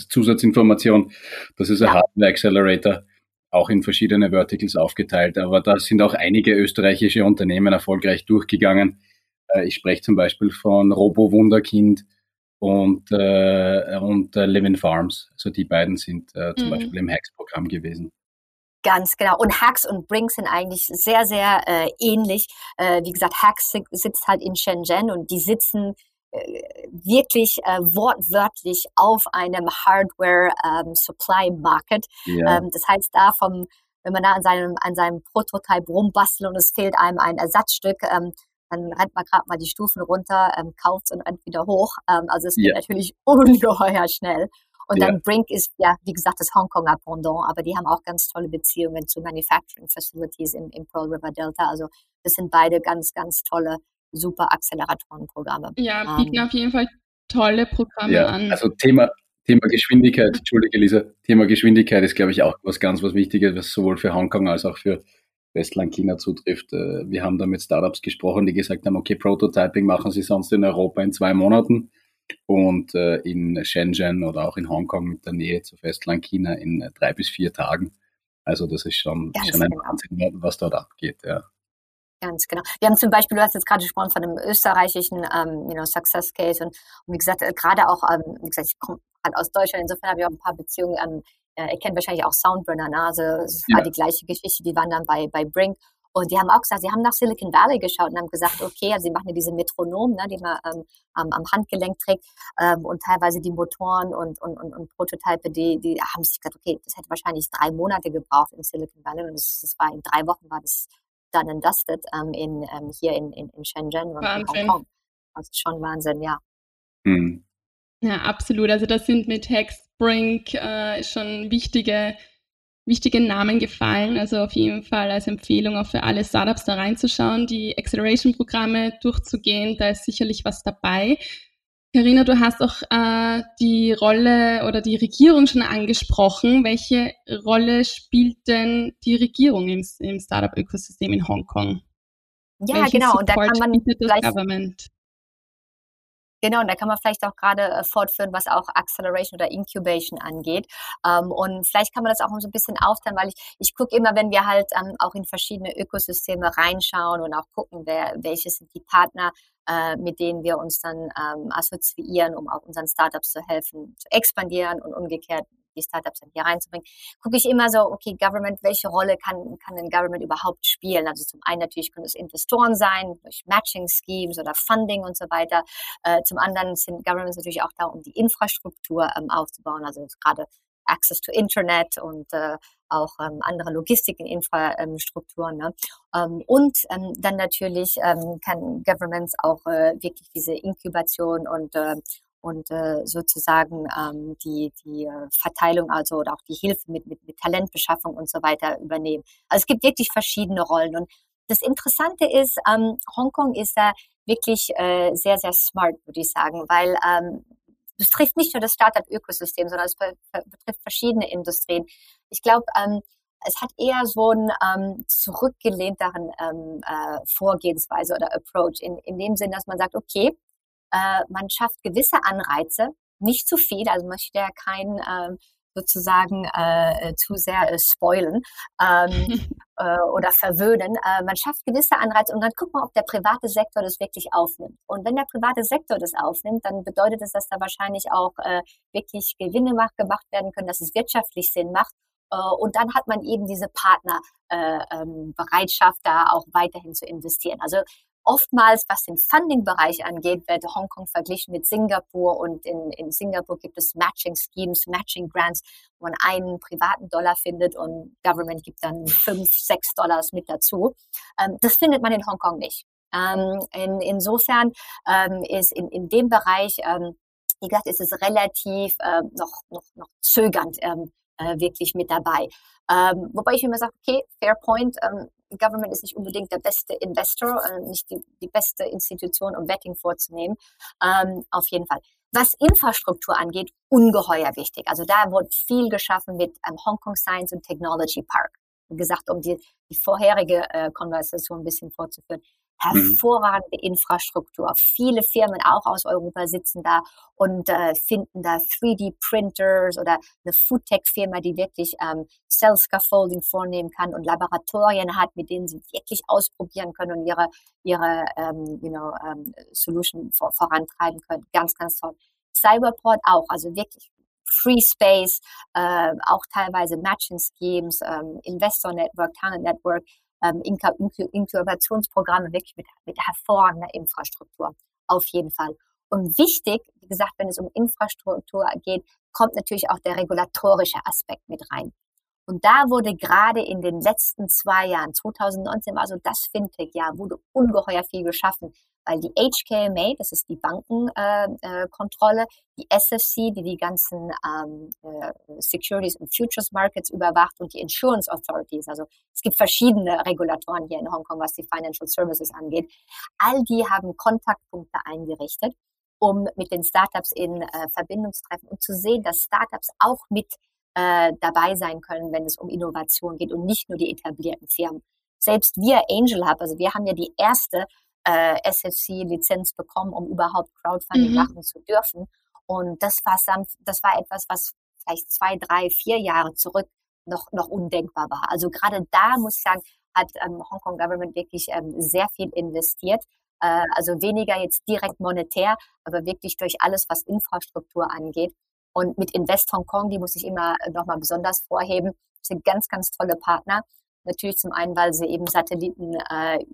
Zusatzinformation. Das ist ein Hardware Accelerator, auch in verschiedene Verticals aufgeteilt. Aber da sind auch einige österreichische Unternehmen erfolgreich durchgegangen. Ich spreche zum Beispiel von Robo Wunderkind und Levin Farms. Also die beiden sind zum Beispiel im HAX-Programm gewesen. Ganz genau. Und HAX und Brinc sind eigentlich sehr, sehr ähnlich. Wie gesagt, HAX sitzt halt in Shenzhen und die sitzen wirklich wortwörtlich auf einem Hardware-Supply-Market. Das heißt, wenn man da an seinem Prototyp rumbastelt und es fehlt einem ein Ersatzstück, dann rennt man gerade mal die Stufen runter, kauft es und rennt wieder hoch. Also es geht natürlich ungeheuer schnell. Und dann Brinc ist, wie gesagt, das Hongkonger Pendant, aber die haben auch ganz tolle Beziehungen zu Manufacturing Facilities im Pearl River Delta. Also das sind beide ganz, ganz tolle, super Acceleratorenprogramme. Ja, bieten auf jeden Fall tolle Programme an. Also Thema Geschwindigkeit, entschuldige Lisa, Thema Geschwindigkeit ist, glaube ich, auch was Wichtiges, was sowohl für Hongkong als auch für Festland China zutrifft. Wir haben da mit Startups gesprochen, die gesagt haben, okay, Prototyping machen sie sonst in Europa in 2 Monaten. Und in Shenzhen oder auch in Hongkong mit der Nähe zu Festland China in 3 bis 4 Tagen. Also das ist schon ein Wahnsinn, was dort abgeht, ja. Ganz genau. Wir haben zum Beispiel, du hast jetzt gerade gesprochen von einem österreichischen Success Case und wie gesagt, gerade auch, ich komme halt aus Deutschland, insofern habe ich auch ein paar Beziehungen, ihr kennt wahrscheinlich auch Soundburner, ne? Also es ist die gleiche Geschichte, die waren dann bei Brinc. Und die haben auch gesagt, sie haben nach Silicon Valley geschaut und haben gesagt, okay, also sie machen ja diese Metronomen, ne, die man am Handgelenk trägt und teilweise die Motoren und Prototype, die haben sich gesagt, okay, das hätte wahrscheinlich 3 Monate gebraucht in Silicon Valley und das war in 3 Wochen war das done and dusted hier in Shenzhen und Wahnsinn. In Hongkong. Also schon Wahnsinn, ja. Mhm. Ja, absolut. Also das sind mit HAX, Brinc schon wichtige Namen gefallen, also auf jeden Fall als Empfehlung auch für alle Startups da reinzuschauen, die Acceleration-Programme durchzugehen, da ist sicherlich was dabei. Carina, du hast auch die Rolle oder die Regierung schon angesprochen. Welche Rolle spielt denn die Regierung im Startup-Ökosystem in Hongkong? Ja, welchen Support bietet das Government? Genau, und da kann man vielleicht auch gerade fortführen, was auch Acceleration oder Incubation angeht. Und vielleicht kann man das auch so ein bisschen aufteilen, weil ich gucke immer, wenn wir halt auch in verschiedene Ökosysteme reinschauen und auch gucken, welche sind die Partner, mit denen wir uns dann assoziieren, um auch unseren Startups zu helfen, zu expandieren und umgekehrt die Startups dann hier reinzubringen, gucke ich immer so, okay, Government, welche Rolle kann denn Government überhaupt spielen? Also zum einen natürlich können es Investoren sein, durch Matching-Schemes oder Funding und so weiter. Zum anderen sind Governments natürlich auch da, um die Infrastruktur aufzubauen, also gerade Access to Internet und auch andere Logistikinfrastrukturen. Ne? Dann natürlich kann Governments auch wirklich diese Inkubation und sozusagen die Verteilung also oder auch die Hilfe mit Talentbeschaffung und so weiter übernehmen. Also es gibt wirklich verschiedene Rollen. Und das Interessante ist, Hongkong ist da wirklich sehr, sehr smart, würde ich sagen, weil das trifft nicht nur das Startup-Ökosystem, sondern es betrifft verschiedene Industrien. Ich glaube, es hat eher so einen zurückgelehnteren Vorgehensweise oder Approach in dem Sinn, dass man sagt, okay, man schafft gewisse Anreize, nicht zu viel, also man möchte ja keinen sozusagen zu sehr spoilen oder verwöhnen. Man schafft gewisse Anreize und dann guckt man, ob der private Sektor das wirklich aufnimmt. Und wenn der private Sektor das aufnimmt, dann bedeutet es, dass da wahrscheinlich auch wirklich Gewinne gemacht werden können, dass es wirtschaftlich Sinn macht. Und dann hat man eben diese Partnerbereitschaft, da auch weiterhin zu investieren. Also oftmals, was den Funding-Bereich angeht, wird Hongkong verglichen mit Singapur und in Singapur gibt es Matching-Schemes, Matching-Grants, wo man einen privaten Dollar findet und Government gibt dann 5-6 Dollars mit dazu. Das findet man in Hongkong nicht. Insofern ist in dem Bereich, wie gesagt, ist es relativ noch zögernd wirklich mit dabei. Wobei ich immer sage, okay, fair point, Government ist nicht unbedingt der beste Investor, nicht die beste Institution, um Vetting vorzunehmen, auf jeden Fall. Was Infrastruktur angeht, ungeheuer wichtig. Also da wurde viel geschaffen mit einem Hong Kong Science and Technology Park. Wie gesagt, um die vorherige Konversation ein bisschen fortzuführen. Hervorragende Infrastruktur. Viele Firmen auch aus Europa sitzen da und finden da 3D-Printers oder eine Foodtech-Firma, die wirklich Cell-Scaffolding vornehmen kann und Laboratorien hat, mit denen sie wirklich ausprobieren können und ihre Solution vorantreiben können. Ganz, ganz toll. Cyberport auch, also wirklich Free Space, auch teilweise Matching Schemes, Investor Network, Talent Network, Inkubationsprogramme wirklich mit hervorragender Infrastruktur, auf jeden Fall. Und wichtig, wie gesagt, wenn es um Infrastruktur geht, kommt natürlich auch der regulatorische Aspekt mit rein. Und da wurde gerade in den letzten 2 Jahren, 2019 war so das Fintech-Jahr, wurde ungeheuer viel geschaffen, weil die HKMA, das ist die Bankenkontrolle, die SFC, die ganzen Securities und Futures Markets überwacht und die Insurance Authorities, also es gibt verschiedene Regulatoren hier in Hongkong, was die Financial Services angeht. All die haben Kontaktpunkte eingerichtet, um mit den Startups in Verbindung zu treffen und zu sehen, dass Startups auch mit dabei sein können, wenn es um Innovation geht und nicht nur die etablierten Firmen. Selbst wir AngelHub, also wir haben ja die erste SFC-Lizenz bekommen, um überhaupt Crowdfunding machen zu dürfen. Und das war etwas, was vielleicht 2, 3, 4 Jahre zurück noch undenkbar war. Also gerade da, muss ich sagen, hat Hong Kong Government wirklich sehr viel investiert. Also weniger jetzt direkt monetär, aber wirklich durch alles, was Infrastruktur angeht. Und mit Invest Hong Kong, die muss ich immer nochmal besonders vorheben, sind ganz, ganz tolle Partner. Natürlich zum einen, weil sie eben Satelliten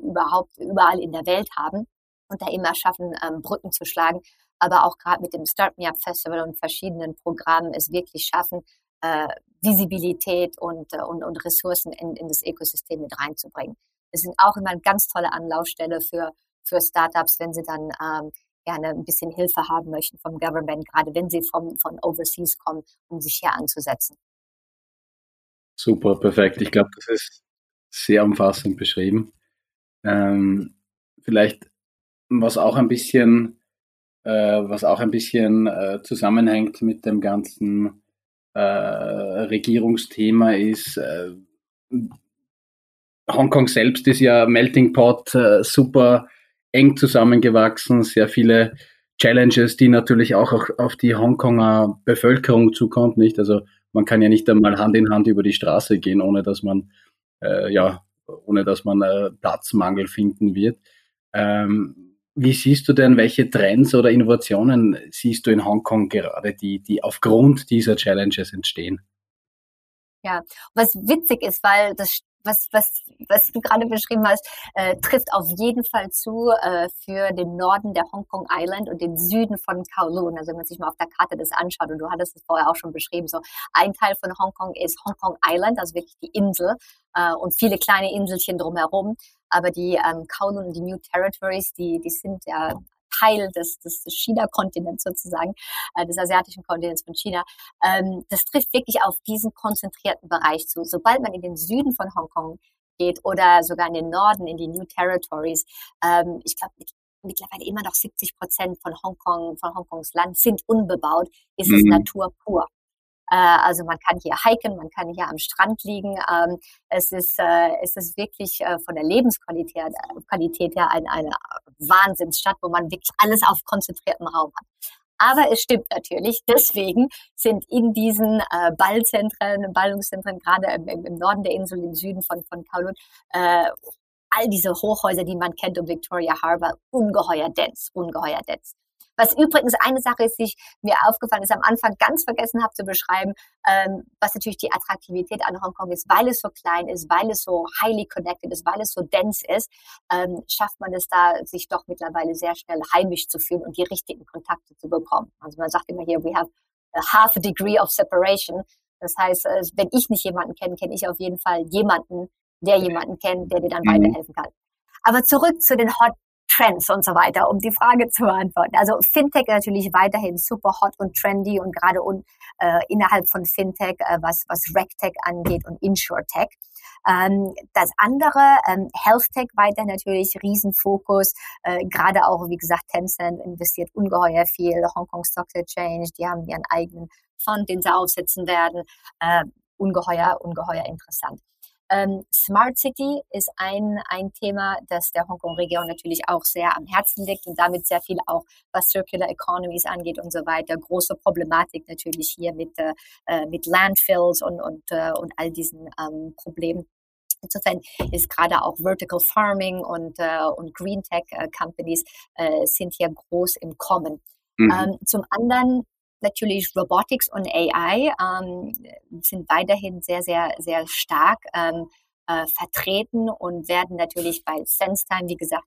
überhaupt überall in der Welt haben und da immer schaffen, Brücken zu schlagen. Aber auch gerade mit dem Start Me Up Festival und verschiedenen Programmen es wirklich schaffen, Visibilität und Ressourcen in das Ökosystem mit reinzubringen. Das sind auch immer eine ganz tolle Anlaufstelle für Startups, wenn sie dann gerne ein bisschen Hilfe haben möchten vom Government, gerade wenn sie von Overseas kommen, um sich hier anzusetzen. Super, perfekt. Ich glaube, das ist sehr umfassend beschrieben. Vielleicht, was auch ein bisschen zusammenhängt mit dem ganzen Regierungsthema ist, Hongkong selbst ist ja Melting Pot, super eng zusammengewachsen, sehr viele Challenges, die natürlich auch auf die Hongkonger Bevölkerung zukommt, nicht? Also man kann ja nicht einmal Hand in Hand über die Straße gehen, ohne dass man Platzmangel finden wird. Wie siehst du denn, welche Trends oder Innovationen siehst du in Hongkong gerade, die aufgrund dieser Challenges entstehen? Ja, was witzig ist, weil das was du gerade beschrieben hast, trifft auf jeden Fall zu für den Norden der Hong Kong Island und den Süden von Kowloon. Also wenn man sich mal auf der Karte das anschaut, und du hattest es vorher auch schon beschrieben, so ein Teil von Hongkong ist Hong Kong Island, also wirklich die Insel und viele kleine Inselchen drumherum. Aber die Kowloon und die New Territories, die sind ja Teil des China-Kontinents sozusagen, des asiatischen Kontinents von China. Das trifft wirklich auf diesen konzentrierten Bereich zu. Sobald man in den Süden von Hongkong geht oder sogar in den Norden, in die New Territories, ich glaube, mittlerweile immer noch 70% von Hongkongs Land sind unbebaut, ist es Natur pur. Also man kann hier hiken, man kann hier am Strand liegen. Es ist wirklich von der Lebensqualität her eine Wahnsinnsstadt, wo man wirklich alles auf konzentriertem Raum hat. Aber es stimmt natürlich, deswegen sind in diesen Ballungszentren, gerade im Norden der Insel, im Süden von Kowloon, all diese Hochhäuser, die man kennt um Victoria Harbour, ungeheuer dense. Was übrigens eine Sache ist, die mir aufgefallen ist, am Anfang ganz vergessen habe zu beschreiben, was natürlich die Attraktivität an Hongkong ist, weil es so klein ist, weil es so highly connected ist, weil es so dense ist, schafft man es da, sich doch mittlerweile sehr schnell heimisch zu fühlen und die richtigen Kontakte zu bekommen. Also man sagt immer hier, we have a half a degree of separation. Das heißt, wenn ich nicht jemanden kenne, kenne ich auf jeden Fall jemanden, der jemanden kennt, der dir dann weiterhelfen kann. Aber zurück zu den Hot Trends und so weiter, um die Frage zu beantworten. Also Fintech natürlich weiterhin super hot und trendy und gerade innerhalb von Fintech, was RegTech angeht und InsurTech. Das andere, HealthTech weiter natürlich, Riesenfokus, gerade auch, wie gesagt, Tencent investiert ungeheuer viel, Hong Kong Stock Exchange, die haben ihren eigenen Fund, den sie aufsetzen werden, ungeheuer interessant. Smart City ist ein Thema, das der Hongkong-Region natürlich auch sehr am Herzen liegt und damit sehr viel auch, was Circular Economies angeht und so weiter. Große Problematik natürlich hier mit Landfills und all diesen Problemen. Insofern ist gerade auch Vertical Farming und Green Tech Companies sind hier groß im Kommen. Zum anderen natürlich Robotics und AI sind weiterhin sehr, sehr, sehr stark vertreten und werden natürlich bei SenseTime, wie gesagt,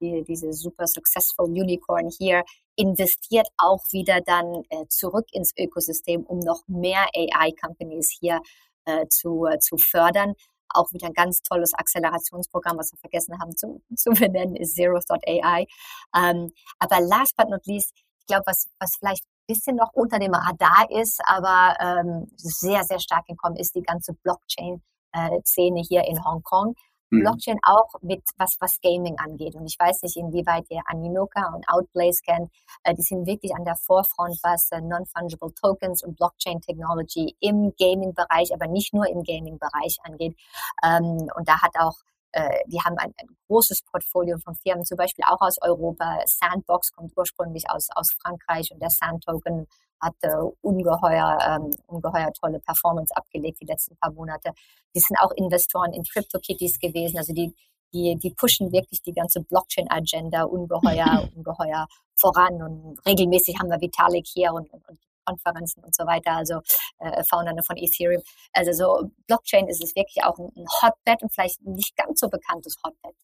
diese super successful Unicorn hier, investiert auch wieder dann zurück ins Ökosystem, um noch mehr AI-Companies hier zu fördern. Auch wieder ein ganz tolles Akzelerationsprogramm, was wir vergessen haben zu benennen, ist Zeros.ai. Aber last but not least, ich glaube, was vielleicht bisschen noch unter dem Radar ist, aber sehr, sehr stark gekommen ist die ganze Blockchain-Szene hier in Hongkong. Blockchain auch mit was Gaming angeht. Und ich weiß nicht, inwieweit ihr Animoca und Outblaze kennt. Die sind wirklich an der Vorfront, was Non-Fungible Tokens und Blockchain-Technology im Gaming-Bereich, aber nicht nur im Gaming-Bereich angeht. Und da hat auch die haben ein großes Portfolio von Firmen, zum Beispiel auch aus Europa. Sandbox kommt ursprünglich aus Frankreich und der Sandtoken hat ungeheuer tolle Performance abgelegt die letzten paar Monate. Die sind auch Investoren in CryptoKitties gewesen, also die pushen wirklich die ganze Blockchain-Agenda ungeheuer voran und regelmäßig haben wir Vitalik hier und Konferenzen und so weiter, also Founder von Ethereum. Also so Blockchain ist es wirklich auch ein Hotbed und vielleicht nicht ganz so bekanntes Hotbed.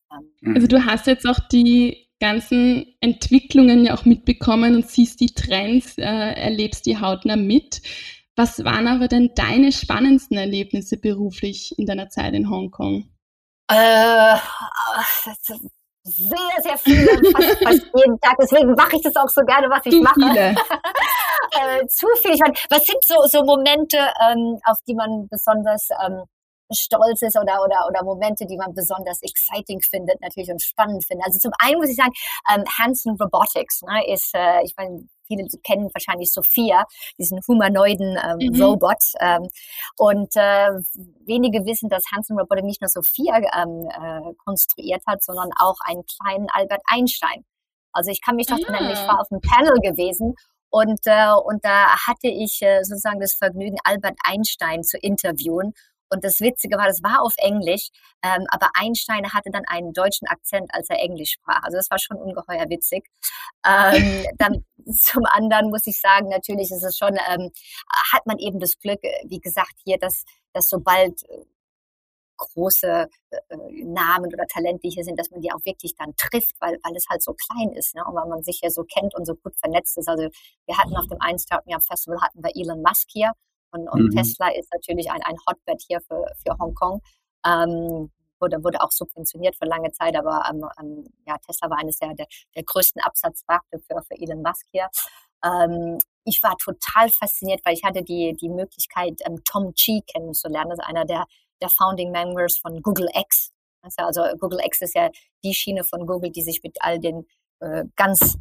Also du hast jetzt auch die ganzen Entwicklungen ja auch mitbekommen und siehst die Trends, erlebst die hautnah mit. Was waren aber denn deine spannendsten Erlebnisse beruflich in deiner Zeit in Hongkong? Sehr, sehr viele, fast jeden Tag. Deswegen mache ich das auch so gerne, was ich mache. Zu viel. Ich meine, was sind so Momente, auf die man besonders stolz ist oder Momente, die man besonders exciting findet natürlich und spannend findet? Also zum einen muss ich sagen, Hanson Robotics, ne, ist, ich meine, viele kennen wahrscheinlich Sophia, diesen humanoiden Robot. Wenige wissen, dass Hanson Robotics nicht nur Sophia konstruiert hat, sondern auch einen kleinen Albert Einstein. Also ich kann mich noch dran erinnern, ich war auf einem Panel gewesen und da hatte ich sozusagen das Vergnügen, Albert Einstein zu interviewen. Und das Witzige war, das war auf Englisch, aber Einstein hatte dann einen deutschen Akzent, als er Englisch sprach. Also das war schon ungeheuer witzig. Dann zum anderen muss ich sagen, natürlich ist es schon, hat man eben das Glück, wie gesagt, hier, dass sobald große Namen oder Talente hier sind, dass man die auch wirklich dann trifft, weil es halt so klein ist, ne? Und weil man sich ja so kennt und so gut vernetzt ist. Also wir hatten auf dem einen Start Me Up Festival hatten wir Elon Musk hier. Und Tesla ist natürlich ein Hotbed hier für Hongkong, wurde auch subventioniert für lange Zeit, aber Tesla war eines der größten Absatzmärkte für Elon Musk hier. Ich war total fasziniert, weil ich hatte die Möglichkeit, Tom Chee kennenzulernen, das ist einer der Founding Members von Google X. Also Google X ist ja die Schiene von Google, die sich mit all den ganz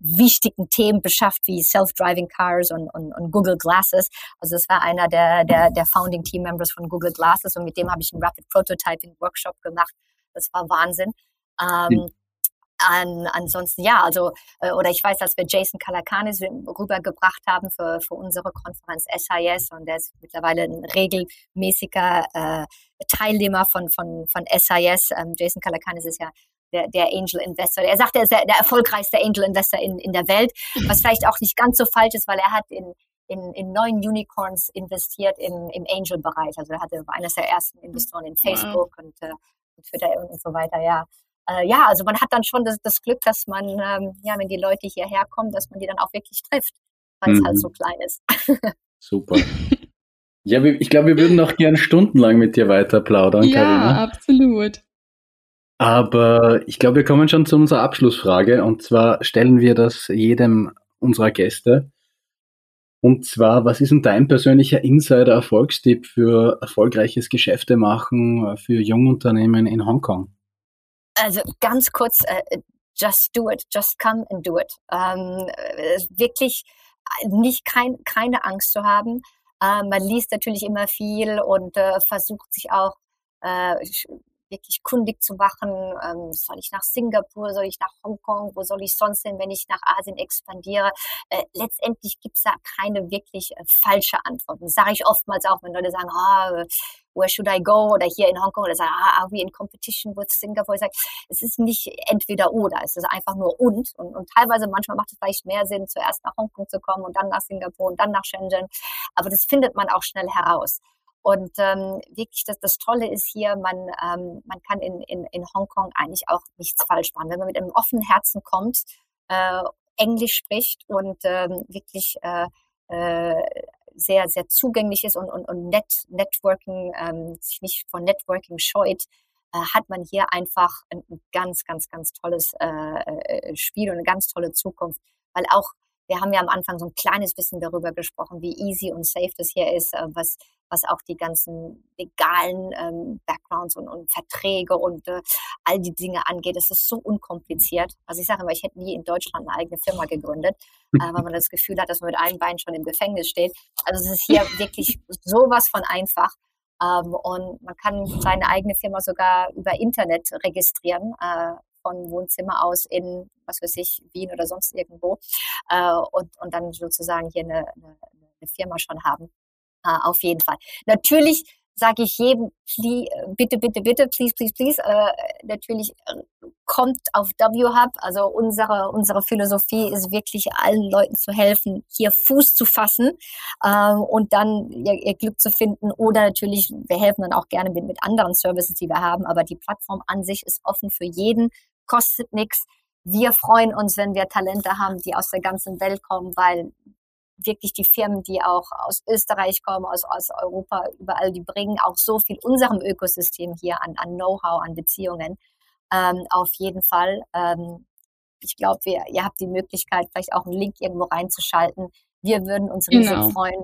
wichtigen Themen beschafft, wie Self-Driving Cars und Google Glasses. Also es war einer der Founding Team Members von Google Glasses und mit dem habe ich einen Rapid Prototyping Workshop gemacht. Das war Wahnsinn. Ansonsten, ja, also oder ich weiß, dass wir Jason Calacanis rübergebracht haben für unsere Konferenz SIS und der ist mittlerweile ein regelmäßiger Teilnehmer von SIS. Jason Calacanis ist ja der Angel Investor. Er sagt, er ist der erfolgreichste Angel Investor in der Welt, was vielleicht auch nicht ganz so falsch ist, weil er hat in 9 Unicorns investiert im Angel-Bereich. Also er hatte eines der ersten Investoren in Facebook und Twitter und so weiter, ja. Ja, also man hat dann schon das Glück, dass man, wenn die Leute hierher kommen, dass man die dann auch wirklich trifft, weil es halt so klein ist. Super. Ja, ich glaube, wir würden noch gern stundenlang mit dir weiter plaudern, ja, Carina. Ja, absolut. Aber ich glaube, wir kommen schon zu unserer Abschlussfrage. Und zwar stellen wir das jedem unserer Gäste. Und zwar, was ist denn dein persönlicher Insider-Erfolgstipp für erfolgreiches Geschäftemachen für Jungunternehmen in Hongkong? Also ganz kurz, just do it, just come and do it. Wirklich nicht keine Angst zu haben. Man liest natürlich immer viel und versucht sich auch wirklich kundig zu machen, soll ich nach Singapur, soll ich nach Hongkong, wo soll ich sonst hin, wenn ich nach Asien expandiere? Letztendlich gibt's da keine wirklich falsche Antwort. Das sage ich oftmals auch, wenn Leute sagen, where should I go? Oder hier in Hongkong, oder sagen, are we in competition with Singapore? Ich sage, es ist nicht entweder oder, es ist einfach nur und teilweise manchmal macht es vielleicht mehr Sinn, zuerst nach Hongkong zu kommen und dann nach Singapur und dann nach Shenzhen. Aber das findet man auch schnell heraus. Und wirklich, das Tolle ist hier, man kann in Hongkong eigentlich auch nichts falsch machen. Wenn man mit einem offenen Herzen kommt, Englisch spricht und wirklich sehr, sehr zugänglich ist und Networking, sich nicht von Networking scheut, hat man hier einfach ein ganz, ganz, ganz tolles Spiel und eine ganz tolle Zukunft, weil auch wir haben ja am Anfang so ein kleines bisschen darüber gesprochen, wie easy und safe das hier ist, was auch die ganzen legalen Backgrounds und Verträge und all die Dinge angeht. Es ist so unkompliziert. Also ich sage immer, ich hätte nie in Deutschland eine eigene Firma gegründet, weil man das Gefühl hat, dass man mit einem Bein schon im Gefängnis steht. Also es ist hier wirklich sowas von einfach. Und man kann seine eigene Firma sogar über Internet registrieren, von Wohnzimmer aus in, was weiß ich, Wien oder sonst irgendwo und dann sozusagen hier eine Firma schon haben. Auf jeden Fall. Natürlich sage ich jedem, please, natürlich kommt auf WHub. Also unsere Philosophie ist wirklich, allen Leuten zu helfen, hier Fuß zu fassen und dann ihr Glück zu finden. Oder natürlich, wir helfen dann auch gerne mit anderen Services, die wir haben. Aber die Plattform an sich ist offen für jeden, kostet nichts. Wir freuen uns, wenn wir Talente haben, die aus der ganzen Welt kommen, weil wirklich die Firmen, die auch aus Österreich kommen, aus Europa, überall, die bringen auch so viel unserem Ökosystem hier an Know-how, an Beziehungen. Auf jeden Fall. Ich glaube, ihr habt die Möglichkeit, vielleicht auch einen Link irgendwo reinzuschalten. Wir würden uns riesig freuen.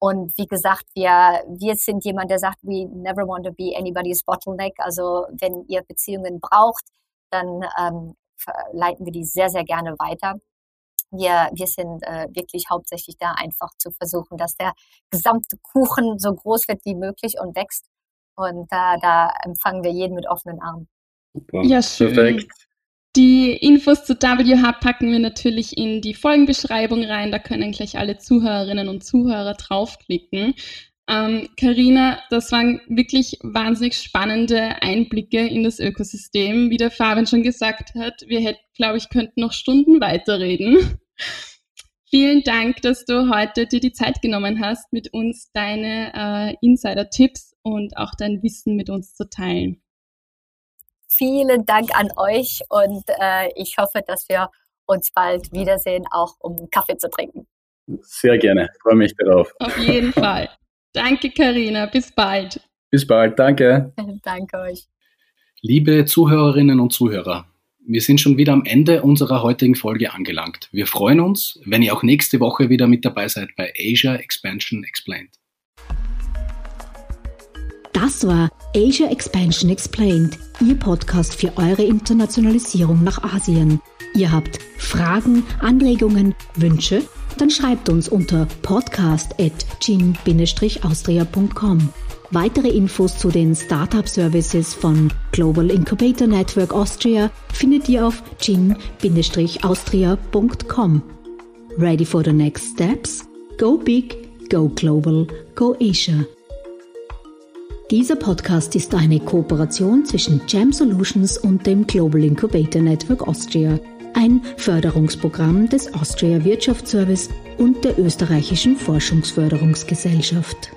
Und wie gesagt, wir sind jemand, der sagt, we never want to be anybody's bottleneck. Also wenn ihr Beziehungen braucht, dann leiten wir die sehr, sehr gerne weiter. Wir sind wirklich hauptsächlich da, einfach zu versuchen, dass der gesamte Kuchen so groß wird wie möglich und wächst. Und da empfangen wir jeden mit offenen Armen. Super. Ja, schön. Perfekt. Die Infos zu WHub packen wir natürlich in die Folgenbeschreibung rein. Da können gleich alle Zuhörerinnen und Zuhörer draufklicken. Carina, das waren wirklich wahnsinnig spannende Einblicke in das Ökosystem. Wie der Fabian schon gesagt hat, wir hätten, glaube ich, könnten noch Stunden weiterreden. Vielen Dank, dass du heute dir die Zeit genommen hast, mit uns deine Insider-Tipps und auch dein Wissen mit uns zu teilen. Vielen Dank an euch und ich hoffe, dass wir uns bald wiedersehen, auch um Kaffee zu trinken. Sehr gerne, freue mich darauf. Auf jeden Fall. Danke, Carina. Bis bald. Bis bald, danke. Danke euch. Liebe Zuhörerinnen und Zuhörer, wir sind schon wieder am Ende unserer heutigen Folge angelangt. Wir freuen uns, wenn ihr auch nächste Woche wieder mit dabei seid bei Asia Expansion Explained. Das war Asia Expansion Explained, Ihr Podcast für eure Internationalisierung nach Asien. Ihr habt Fragen, Anregungen, Wünsche? Dann schreibt uns unter podcast@gin-austria.com. Weitere Infos zu den Startup-Services von Global Incubator Network Austria findet ihr auf gin-austria.com. Ready for the next steps? Go big, go global, go Asia. Dieser Podcast ist eine Kooperation zwischen Gem Solutions und dem Global Incubator Network Austria, ein Förderungsprogramm des Austria Wirtschaftsservice und der österreichischen Forschungsförderungsgesellschaft.